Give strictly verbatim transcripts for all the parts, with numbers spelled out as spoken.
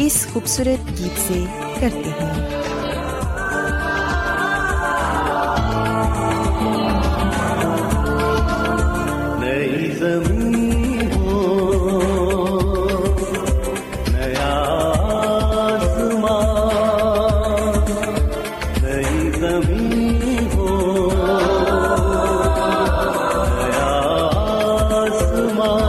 اس خوبصورت گیت سے کرتے ہیں۔ نئی زمین ہو، نیا آسمان، نئی زمین ہو، نیا آسمان،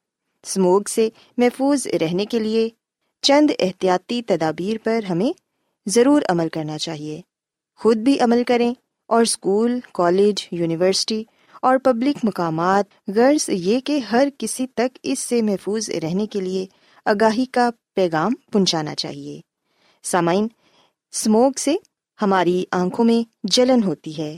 اسموگ سے محفوظ رہنے کے لیے چند احتیاطی تدابیر پر ہمیں ضرور عمل کرنا چاہیے، خود بھی عمل کریں اور اسکول، کالج، یونیورسٹی اور پبلک مقامات، غرض یہ کہ ہر کسی تک اس سے محفوظ رہنے کے لیے آگاہی کا پیغام پہنچانا چاہیے۔ سامعین، اسموگ سے ہماری آنکھوں میں جلن ہوتی ہے،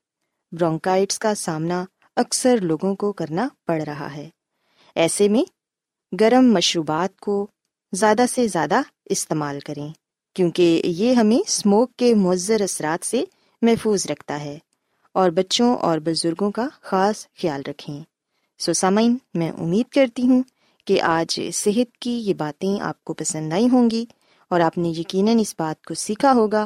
برونکائٹس کا سامنا اکثر لوگوں کو کرنا پڑ رہا ہے۔ ایسے میں گرم مشروبات کو زیادہ سے زیادہ استعمال کریں کیونکہ یہ ہمیں اسموگ کے مضر اثرات سے محفوظ رکھتا ہے، اور بچوں اور بزرگوں کا خاص خیال رکھیں۔ سو سامعین، میں امید کرتی ہوں کہ آج صحت کی یہ باتیں آپ کو پسند آئی ہوں گی، اور آپ نے یقیناً اس بات کو سیکھا ہوگا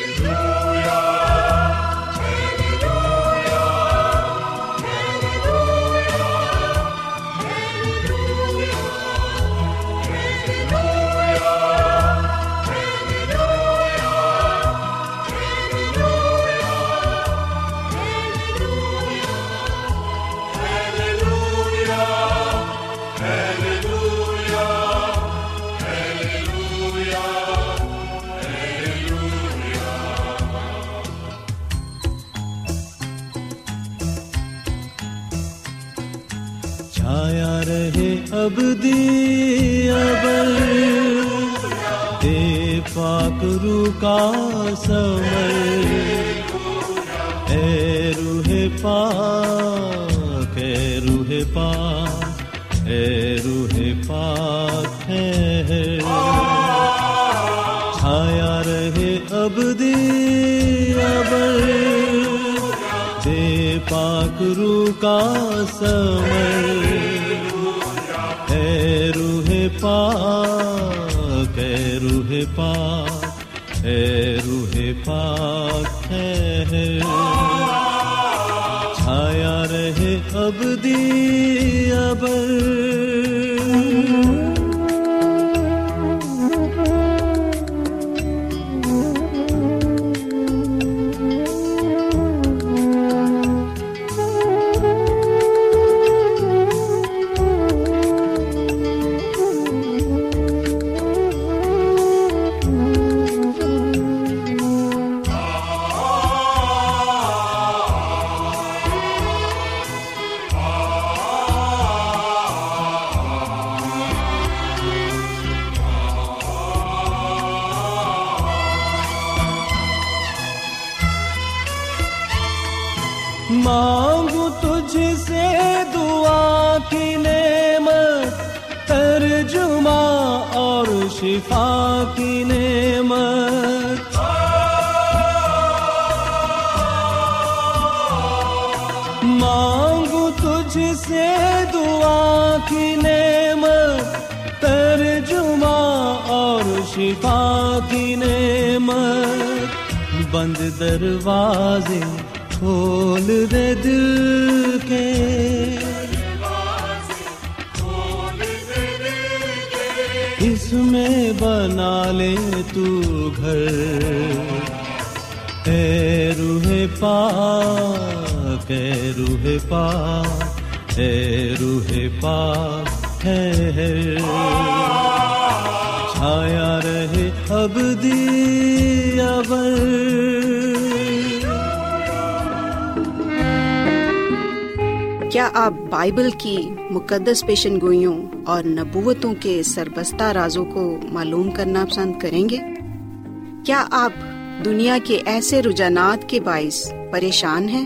رہے ابدی ابل، اے پاک روح کا ثمر، اے روح پاک، اے روح پاک، اے روح پاک ہے، چھایا رہے ابدی ابل، اے پاک روح کا ثمر، اے روح پاک، اے روح پاک، اے روح پاک ہے، چھایا رہے ابدی ابد۔ مانگوں تجھ سے دعا کی نعمت، ترجمہ اور شفا کی نعمت، مانگوں تجھ سے دعا کی نعمت، ترجمہ اور شفا کی نعمت، بند دروازے کھول دے دل کے، اس میں بنا لے تو گھر، اے روح پاک، اے روح پاک، اے روح پاک ہے، چھایا رہے ابدی ابد۔ کیا آپ بائبل کی مقدس پیشن گوئیوں اور نبوتوں کے سربستہ رازوں کو معلوم کرنا پسند کریں گے؟ کیا آپ دنیا کے ایسے رجحانات کے باعث پریشان ہیں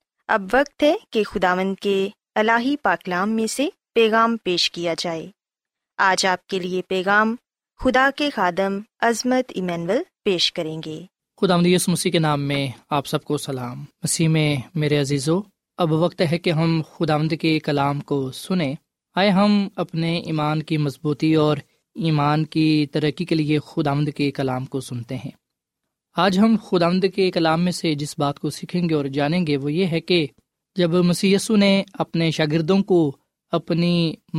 اب وقت ہے کہ خداوند کے الہی پاکلام میں سے پیغام پیش کیا جائے۔ آج آپ کے لیے پیغام خدا کے خادم عظمت ایمینول پیش کریں گے۔ خداوند یسوع مسیح کے نام میں آپ سب کو سلام۔ مسیح میں میرے عزیزو، اب وقت ہے کہ ہم خداوند کے کلام کو سنیں۔ آئے ہم اپنے ایمان کی مضبوطی اور ایمان کی ترقی کے لیے خداوند کے کلام کو سنتے ہیں۔ آج ہم خداوند کے کلام میں سے جس بات کو سیکھیں گے اور جانیں گے وہ یہ ہے کہ جب مسیح یسوع نے اپنے شاگردوں کو اپنی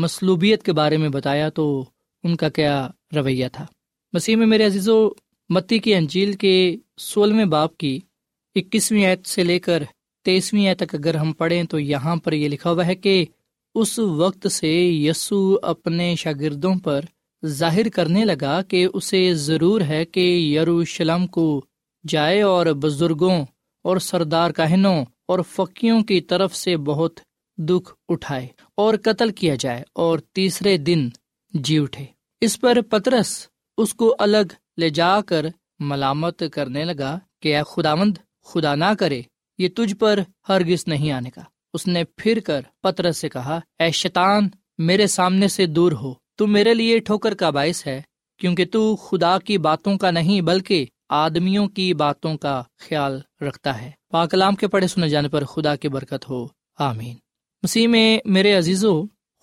مصلوبیت کے بارے میں بتایا تو ان کا کیا رویہ تھا۔ مسیح میں میرے عزیزو، متی کی انجیل کے سولہویں باب کی اکیسویں آیت سے لے کر تیئیسویں آیت تک اگر ہم پڑھیں تو یہاں پر یہ لکھا ہوا ہے کہ اس وقت سے یسوع اپنے شاگردوں پر ظاہر کرنے لگا کہ اسے ضرور ہے کہ یروشلم کو جائے اور بزرگوں اور سردار کاہنوں اور فقیوں کی طرف سے بہت دکھ اٹھائے اور قتل کیا جائے اور تیسرے دن جی اٹھے۔ اس پر پترس اس کو الگ لے جا کر ملامت کرنے لگا کہ اے خداوند، خدا نہ کرے یہ تجھ پر ہرگز نہیں آنے کا۔ اس نے پھر کر پترس سے کہا، اے شیطان، میرے سامنے سے دور ہو، تو میرے لیے ٹھوکر کا باعث ہے، کیونکہ تو خدا کی باتوں کا نہیں بلکہ آدمیوں کی باتوں کا خیال رکھتا ہے۔ پاک کلام کے پڑھے سنے جانے پر خدا کی برکت ہو، آمین۔ مسیح میں میرے عزیزو،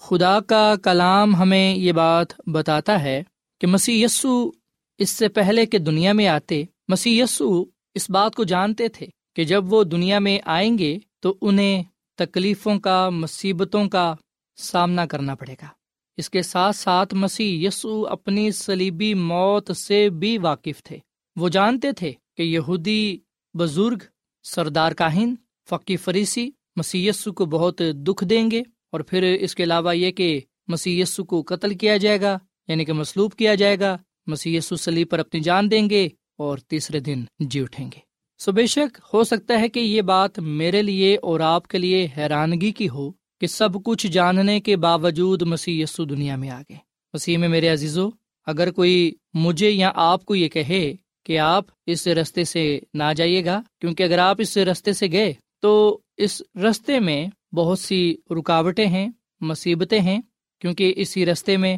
خدا کا کلام ہمیں یہ بات بتاتا ہے کہ مسیح یسوع اس سے پہلے کہ دنیا میں آتے، مسیح یسوع اس بات کو جانتے تھے کہ جب وہ دنیا میں آئیں گے تو انہیں تکلیفوں کا، مصیبتوں کا سامنا کرنا پڑے گا۔ اس کے ساتھ ساتھ مسیح یسوع اپنی صلیبی موت سے بھی واقف تھے۔ وہ جانتے تھے کہ یہودی بزرگ، سردار کاہن، فقی فریسی مسیح یسوع کو بہت دکھ دیں گے، اور پھر اس کے علاوہ یہ کہ مسیح یسوع کو قتل کیا جائے گا، یعنی کہ مصلوب کیا جائے گا، مسیح یسوع صلیب پر اپنی جان دیں گے اور تیسرے دن جی اٹھیں گے۔ سو بے شک ہو سکتا ہے کہ یہ بات میرے لیے اور آپ کے لیے حیرانگی کی ہو کہ سب کچھ جاننے کے باوجود مسیح یسوع دنیا میں آ گئے۔ مسیح میں میرے عزیزو، اگر کوئی مجھے یا آپ کو یہ کہے کہ آپ اس رستے سے نہ جائیے گا، کیونکہ اگر آپ اس رستے سے گئے تو اس رستے میں بہت سی رکاوٹیں ہیں، مصیبتیں ہیں، کیونکہ اسی رستے میں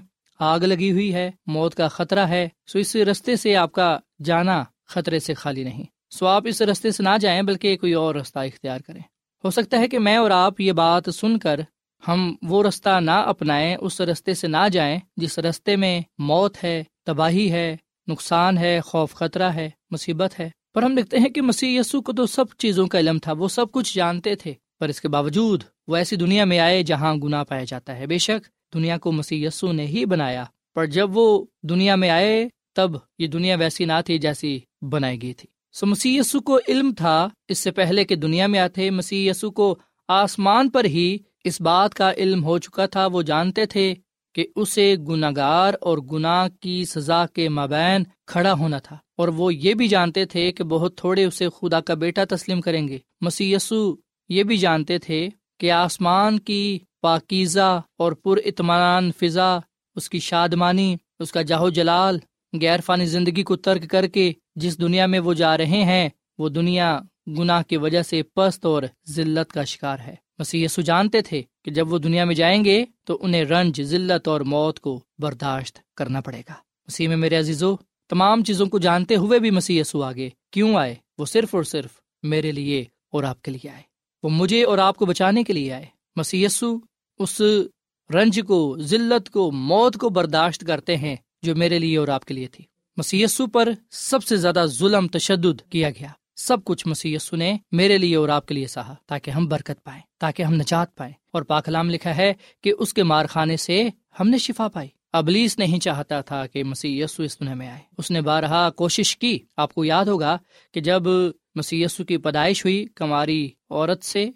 آگ لگی ہوئی ہے، موت کا خطرہ ہے، سو اس رستے سے آپ کا جانا خطرے سے خالی نہیں۔ سو آپ اس رستے سے نہ جائیں بلکہ کوئی اور راستہ اختیار کریں۔ ہو سکتا ہے کہ میں اور آپ یہ بات سن کر ہم وہ رستہ نہ اپنائیں، اس رستے سے نہ جائیں جس رستے میں موت ہے، تباہی ہے، نقصان ہے، خوف خطرہ ہے، مصیبت ہے۔ پر ہم دیکھتے ہیں کہ مسیح یسوع کو تو سب چیزوں کا علم تھا، وہ سب کچھ جانتے تھے، پر اس کے باوجود وہ ایسی دنیا میں آئے جہاں گناہ پایا جاتا ہے۔ بے شک دنیا کو مسیح یسوع نے ہی بنایا، پر جب وہ دنیا میں آئے تب یہ دنیا ویسی نہ تھی جیسی بنائی گئی تھی۔ سو مسیح یسوع کو علم تھا، اس سے پہلے کہ دنیا میں آتے مسیح یسوع کو آسمان پر ہی اس بات کا علم ہو چکا تھا۔ وہ جانتے تھے کہ اسے گناہگار اور گناہ کی سزا کے مابین کھڑا ہونا تھا، اور وہ یہ بھی جانتے تھے کہ بہت تھوڑے اسے خدا کا بیٹا تسلیم کریں گے۔ مسیح یسوع یہ بھی جانتے تھے کہ آسمان کی پاکیزہ اور پر اطمینان فضا، اس کی شادمانی، اس کا جاہ و جلال، غیر فانی زندگی کو ترک کر کے جس دنیا میں وہ جا رہے ہیں، وہ دنیا گناہ کی وجہ سے پست اور ذلت کا شکار ہے۔ مسیح یسوع جانتے تھے کہ جب وہ دنیا میں جائیں گے تو انہیں رنج، ذلت اور موت کو برداشت کرنا پڑے گا۔ مسیح میں میرے عزیزو، تمام چیزوں کو جانتے ہوئے بھی مسیح یسوع آگے کیوں آئے؟ وہ صرف اور صرف میرے لیے اور آپ کے لیے آئے، وہ مجھے اور آپ کو بچانے کے لیے آئے۔ مسیح یسوع اس رنج کو، ذلت کو، موت کو برداشت کرتے ہیں جو میرے لیے اور آپ کے لیے تھی۔ مسیح یسوع پر سب سے زیادہ ظلم، تشدد کیا گیا، سب کچھ مسیح یسوع نے میرے لیے اور آپ کے لیے سہا تاکہ ہم برکت پائیں، تاکہ ہم نجات پائیں۔ اور پاک کلام لکھا ہے کہ اس کے مار خانے سے ہم نے شفا پائی۔ ابلیس نہیں چاہتا تھا کہ مسیح یسوع اس دنیا میں آئے، اس نے بارہا کوشش کی۔ آپ کو یاد ہوگا کہ جب مسیح یسوع کی پیدائش ہوئی کماری عورت سے،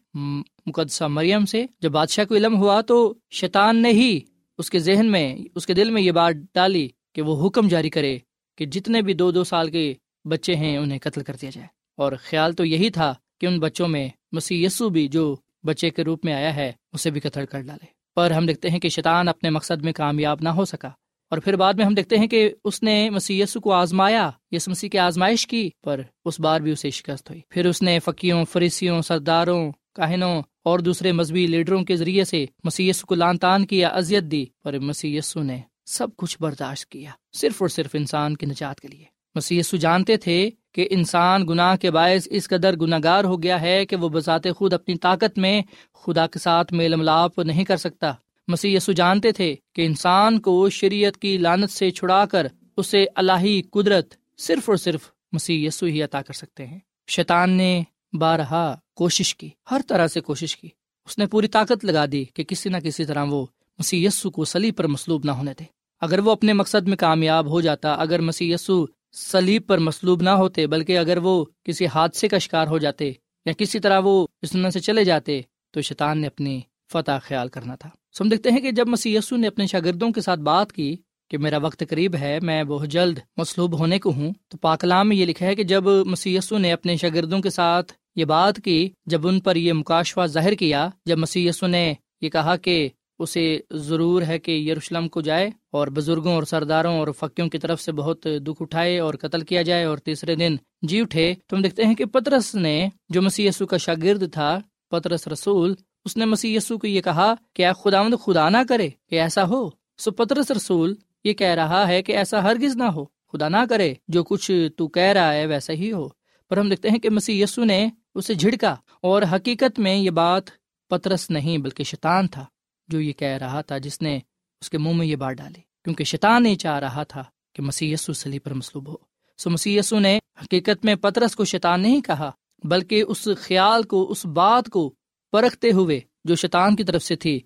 مقدسہ مریم سے، جب بادشاہ کو علم ہوا تو شیطان نے ہی اس کے ذہن میں، اس کے دل میں یہ بات ڈالی کہ وہ حکم جاری کرے کہ جتنے بھی دو دو سال کے بچے ہیں انہیں قتل کر دیا جائے، اور خیال تو یہی تھا کہ ان بچوں میں مسیح یسوع بھی جو بچے کے روپ میں آیا ہے اسے بھی قتل کر ڈالے۔ پر ہم دیکھتے ہیں کہ شیطان اپنے مقصد میں کامیاب نہ ہو سکا، اور پھر بعد میں ہم دیکھتے ہیں کہ اس نے مسیح یسوع کو آزمایا، یسوع مسیح کی آزمائش کی، پر اس بار بھی اسے شکست ہوئی۔ پھر اس نے فقیوں، فریسیوں، سرداروں، کاہنوں اور دوسرے مذہبی لیڈروں کے ذریعے سے مسیح یسوع کو لعن طعن کیا، اذیت دی، پر مسیح یسوع نے سب کچھ برداشت کیا صرف اور صرف انسان کی نجات کے لیے۔ مسیح یسوع جانتے تھے کہ انسان گناہ کے باعث اس قدر گناہگار ہو گیا ہے کہ وہ بذات خود اپنی طاقت میں خدا کے ساتھ میل ملاپ نہیں کر سکتا۔ مسیح یسوع جانتے تھے کہ انسان کو شریعت کی لعنت سے چھڑا کر اسے الہی قدرت صرف اور صرف مسیح یسوع ہی عطا کر سکتے ہیں۔ شیطان نے بارہا کوشش کی، ہر طرح سے کوشش کی، اس نے پوری طاقت لگا دی کہ کسی نہ کسی طرح وہ مسیح یسوع کو صلیب پر مصلوب نہ ہونے دے۔ اگر وہ اپنے مقصد میں کامیاب ہو جاتا، اگر مسیح یسوع صلیب پر مصلوب نہ ہوتے بلکہ اگر وہ کسی حادثے کا شکار ہو جاتے یا کسی طرح وہ اس دنیا سے چلے جاتے، تو شیطان نے اپنی فتح خیال کرنا تھا۔ سو ہم دیکھتے ہیں کہ جب مسیح یسوع نے اپنے شاگردوں کے ساتھ بات کی کہ میرا وقت قریب ہے، میں بہت جلد مصلوب ہونے کو ہوں۔ تو پاک کلام میں یہ لکھا ہے کہ جب مسیح یسوع نے اپنے شاگردوں کے ساتھ یہ بات کی، جب ان پر یہ مکاشفہ ظاہر کیا، جب مسیح یسوع نے یہ کہا کہ اسے ضرور ہے کہ یروشلم کو جائے اور بزرگوں اور سرداروں اور فقیوں کی طرف سے بہت دکھ اٹھائے اور قتل کیا جائے اور تیسرے دن جی اٹھے، تو ہم دیکھتے ہیں کہ پطرس نے، جو مسیح یسوع کا شاگرد تھا، پطرس رسول، اس نے مسیح یسوع کو یہ کہا کہ خداوند خدا نہ کرے کہ ایسا ہو۔ سو پطرس رسول یہ کہہ رہا ہے کہ ایسا ہرگز نہ ہو، خدا نہ کرے جو کچھ تو کہہ رہا ہے ویسا ہی ہو۔ پر ہم دیکھتے ہیں کہ مسیح یسوع نے اسے جھڑکا، اور حقیقت میں یہ بات پطرس نہیں بلکہ شیطان تھا جو یہ کہہ رہا تھا، جس نے اس کے منہ میں یہ بات ڈالی، کیونکہ شیطان نہیں چاہ رہا تھا کہ مسیح یسوع صلیب پر مصلوب ہو۔ سو مسیح یسوع نے حقیقت میں پطرس کو شیطان نہیں کہا، بلکہ اس خیال کو، اس بات کو پرکھتے ہوئے جو شیطان کی طرف سے تھی،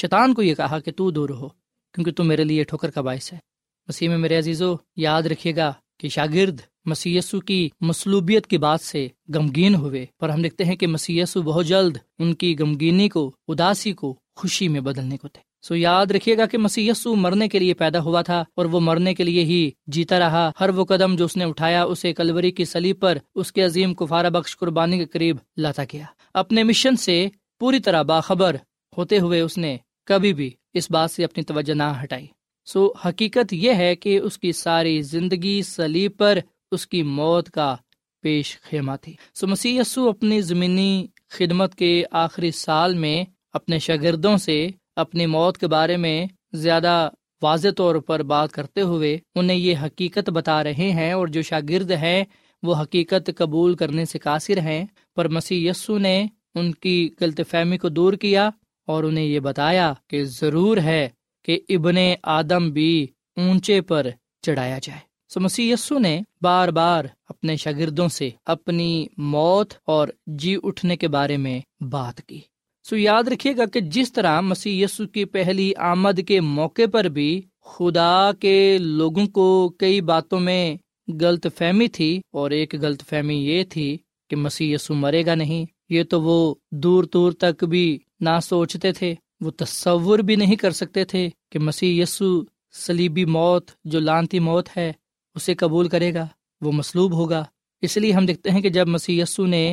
شیطان کو یہ کہا کہ تو دور ہو کیونکہ تو میرے لیے ٹھوکر کا باعث ہے۔ مسیح میں میرے عزیزو، یاد رکھیے گا کہ شاگرد مسیح یسوع کی مصلوبیت کی بات سے غمگین ہوئے، پر ہم دیکھتے ہیں کہ مسیح یسوع بہت جلد ان کی غمگینی کو، اداسی کو خوشی میں بدلنے کو تھے۔ سو so, یاد رکھیے گا کہ مسیح یسوع مرنے کے لیے پیدا ہوا تھا، اور وہ مرنے کے لیے ہی جیتا رہا۔ ہر وہ قدم جو اس نے اٹھایا، اسے کلوری کی صلیب پر اس کے عظیم کفارہ بخش قربانی کے قریب لاتا گیا۔ اپنے مشن سے پوری طرح باخبر ہوتے ہوئے اس نے کبھی بھی اس بات سے اپنی توجہ نہ ہٹائی۔ سو so, حقیقت یہ ہے کہ اس کی ساری زندگی صلیب پر اس کی موت کا پیش خیمہ تھی۔ سو so, مسیح یسوع اپنی زمینی خدمت کے آخری سال میں اپنے شاگردوں سے اپنی موت کے بارے میں زیادہ واضح طور پر بات کرتے ہوئے انہیں یہ حقیقت بتا رہے ہیں، اور جو شاگرد ہیں وہ حقیقت قبول کرنے سے قاصر ہیں، پر مسیح یسوع نے ان کی غلط فہمی کو دور کیا اور انہیں یہ بتایا کہ ضرور ہے کہ ابن آدم بھی اونچے پر چڑھایا جائے۔ سو مسیح یسوع نے بار بار اپنے شاگردوں سے اپنی موت اور جی اٹھنے کے بارے میں بات کی۔ سو یاد رکھیے گا کہ جس طرح مسیح یسوع کی پہلی آمد کے موقع پر بھی خدا کے لوگوں کو کئی باتوں میں غلط فہمی تھی، اور ایک غلط فہمی یہ تھی کہ مسیح یسوع مرے گا نہیں۔ یہ تو وہ دور دور تک بھی نہ سوچتے تھے، وہ تصور بھی نہیں کر سکتے تھے کہ مسیح یسوع صلیبی موت، جو لعنتی موت ہے، اسے قبول کرے گا، وہ مصلوب ہوگا۔ اس لیے ہم دیکھتے ہیں کہ جب مسیح یسوع نے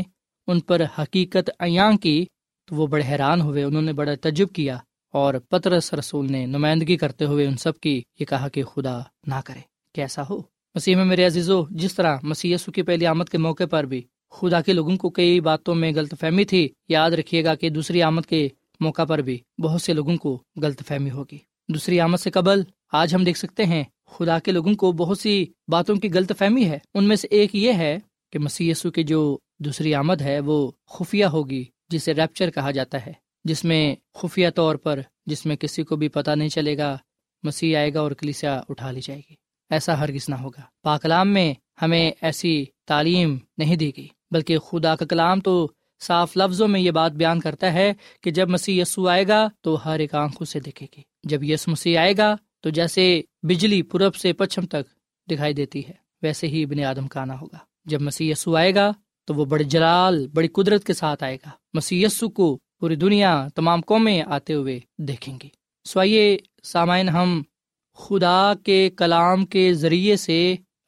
ان پر حقیقت عیاں کی تو وہ بڑے حیران ہوئے، انہوں نے بڑا تعجب کیا، اور پطرس رسول نے نمائندگی کرتے ہوئے ان سب کی یہ کہا کہ خدا نہ کرے کیسا ہو۔ مسیح میں میرے عزیزو، جس طرح مسیح یسوع کی پہلی آمد کے موقع پر بھی خدا کے لوگوں کو کئی باتوں میں غلط فہمی تھی، یاد رکھیے گا کہ دوسری آمد کے موقع پر بھی بہت سے لوگوں کو غلط فہمی ہوگی۔ دوسری آمد سے قبل آج ہم دیکھ سکتے ہیں خدا کے لوگوں کو بہت سی باتوں کی غلط فہمی ہے۔ ان میں سے ایک یہ ہے کہ مسیح یسوع کی جو دوسری آمد ہے وہ خفیہ ہوگی، جسے ریپچر کہا جاتا ہے، جس میں خفیہ طور پر، جس میں کسی کو بھی پتہ نہیں چلے گا، مسیح آئے گا اور کلیسیا اٹھا لی جائے گی۔ ایسا ہرگز نہ ہوگا۔ پاک کلام میں ہمیں ایسی تعلیم نہیں دی گئی، بلکہ خدا کا کلام تو صاف لفظوں میں یہ بات بیان کرتا ہے کہ جب مسیح یسوع آئے گا تو ہر ایک آنکھوں سے دیکھے گی۔ جب یسوع مسیح آئے گا تو جیسے بجلی پورب سے پچھم تک دکھائی دیتی ہے، ویسے ہی ابن آدم کا آنا ہوگا۔ جب مسیح یسوع آئے گا تو وہ بڑے جلال، بڑی قدرت کے ساتھ آئے گا۔ مسیح یسوع کو پوری دنیا، تمام قومیں آتے ہوئے دیکھیں گی۔ سو آئیے سامعین، ہم خدا کے کلام کے ذریعے سے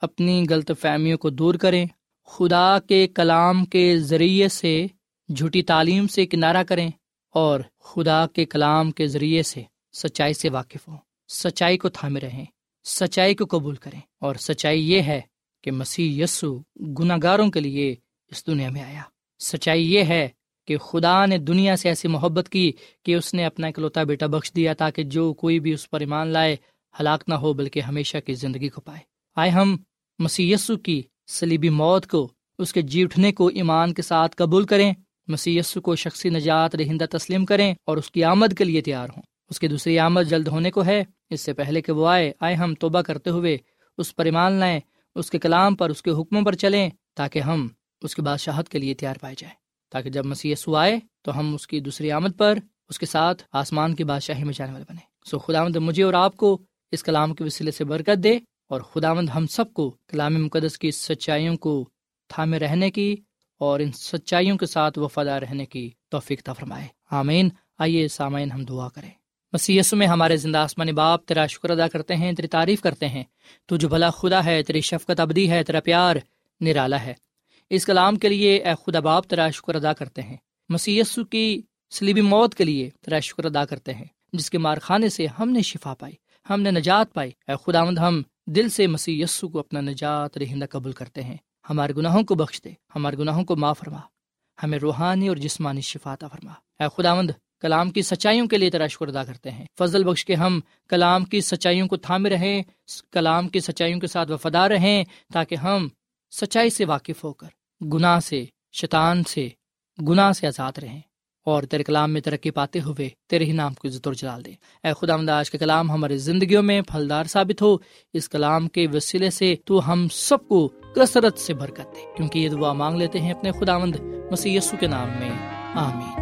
اپنی غلط فہمیوں کو دور کریں، خدا کے کلام کے ذریعے سے جھوٹی تعلیم سے کنارہ کریں، اور خدا کے کلام کے ذریعے سے سچائی سے واقف ہوں، سچائی کو تھامے رہیں، سچائی کو قبول کریں۔ اور سچائی یہ ہے کہ مسیح یسوع گناہ گاروں کے لیے اس دنیا میں آیا۔ سچائی یہ ہے کہ خدا نے دنیا سے ایسی محبت کی کہ اس نے اپنا اکلوتا بیٹا بخش دیا، تاکہ جو کوئی بھی اس پر ایمان لائے ہلاک نہ ہو بلکہ ہمیشہ کی زندگی کو پائے۔ آئے ہم مسیح یسوع کی صلیبی موت کو، اس کے جی اٹھنے کو ایمان کے ساتھ قبول کریں، مسیح یسوع کو شخصی نجات دہندہ تسلیم کریں، اور اس کی آمد کے لیے تیار ہوں۔ اس کی دوسری آمد جلد ہونے کو ہے، اس سے پہلے کہ وہ آئے، آئے ہم توبہ کرتے ہوئے اس پر ایمان لائیں، اس کے کلام پر، اس کے حکموں پر چلیں، تاکہ ہم اس کے بادشاہت کے لیے تیار پائے جائیں، تاکہ جب مسیح یسوع آئے تو ہم اس کی دوسری آمد پر اس کے ساتھ آسمان کی بادشاہی میں جانے والے بنیں۔ سو خداوند مجھے اور آپ کو اس کلام کے وسیلے سے برکت دے، اور خداوند ہم سب کو کلام مقدس کی سچائیوں کو تھامے رہنے کی اور ان سچائیوں کے ساتھ وفادار رہنے کی توفیق عطا فرمائے۔ آمین۔ آئیے سامعین، ہم دعا کریں۔ مسیح یسوع میں ہمارے زندہ آسمانی باپ، تیرا شکر ادا کرتے ہیں، تیری تعریف کرتے ہیں، تو جو بھلا خدا ہے، تیری شفقت ابدی ہے، تیرا پیار نرالا ہے۔ اس کلام کے لیے اے خدا باپ تیرا شکر ادا کرتے ہیں۔ مسیح یسوع کی صلیبی موت کے لیے تیرا شکر ادا کرتے ہیں، جس کے مارخانے سے ہم نے شفا پائی، ہم نے نجات پائی۔ اے خداوند، ہم دل سے مسیح یسوع کو اپنا نجات دہندہ قبول کرتے ہیں۔ ہمارے گناہوں کو بخش دے، ہمارے گناہوں کو معاف فرما، ہمیں روحانی اور جسمانی شفا عطا فرما۔ اے خداوند، کلام کی سچائیوں کے لیے تیرا شکر ادا کرتے ہیں۔ فضل بخش کے ہم کلام کی سچائیوں کو تھامے رہیں، کلام کی سچائیوں کے ساتھ وفادار رہیں، تاکہ ہم سچائی سے واقف ہو کر گناہ سے، شیطان سے، گناہ سے آزاد رہیں اور تیرے کلام میں ترقی پاتے ہوئے تیرے ہی نام کو عزت اور جلال دیں۔ اے خداوند، آج کا کلام ہماری زندگیوں میں پھلدار ثابت ہو۔ اس کلام کے وسیلے سے تو ہم سب کو کثرت سے برکت دے، کیونکہ یہ دعا مانگ لیتے ہیں اپنے خداوند مسیح یسوع کے نام میں، آمین۔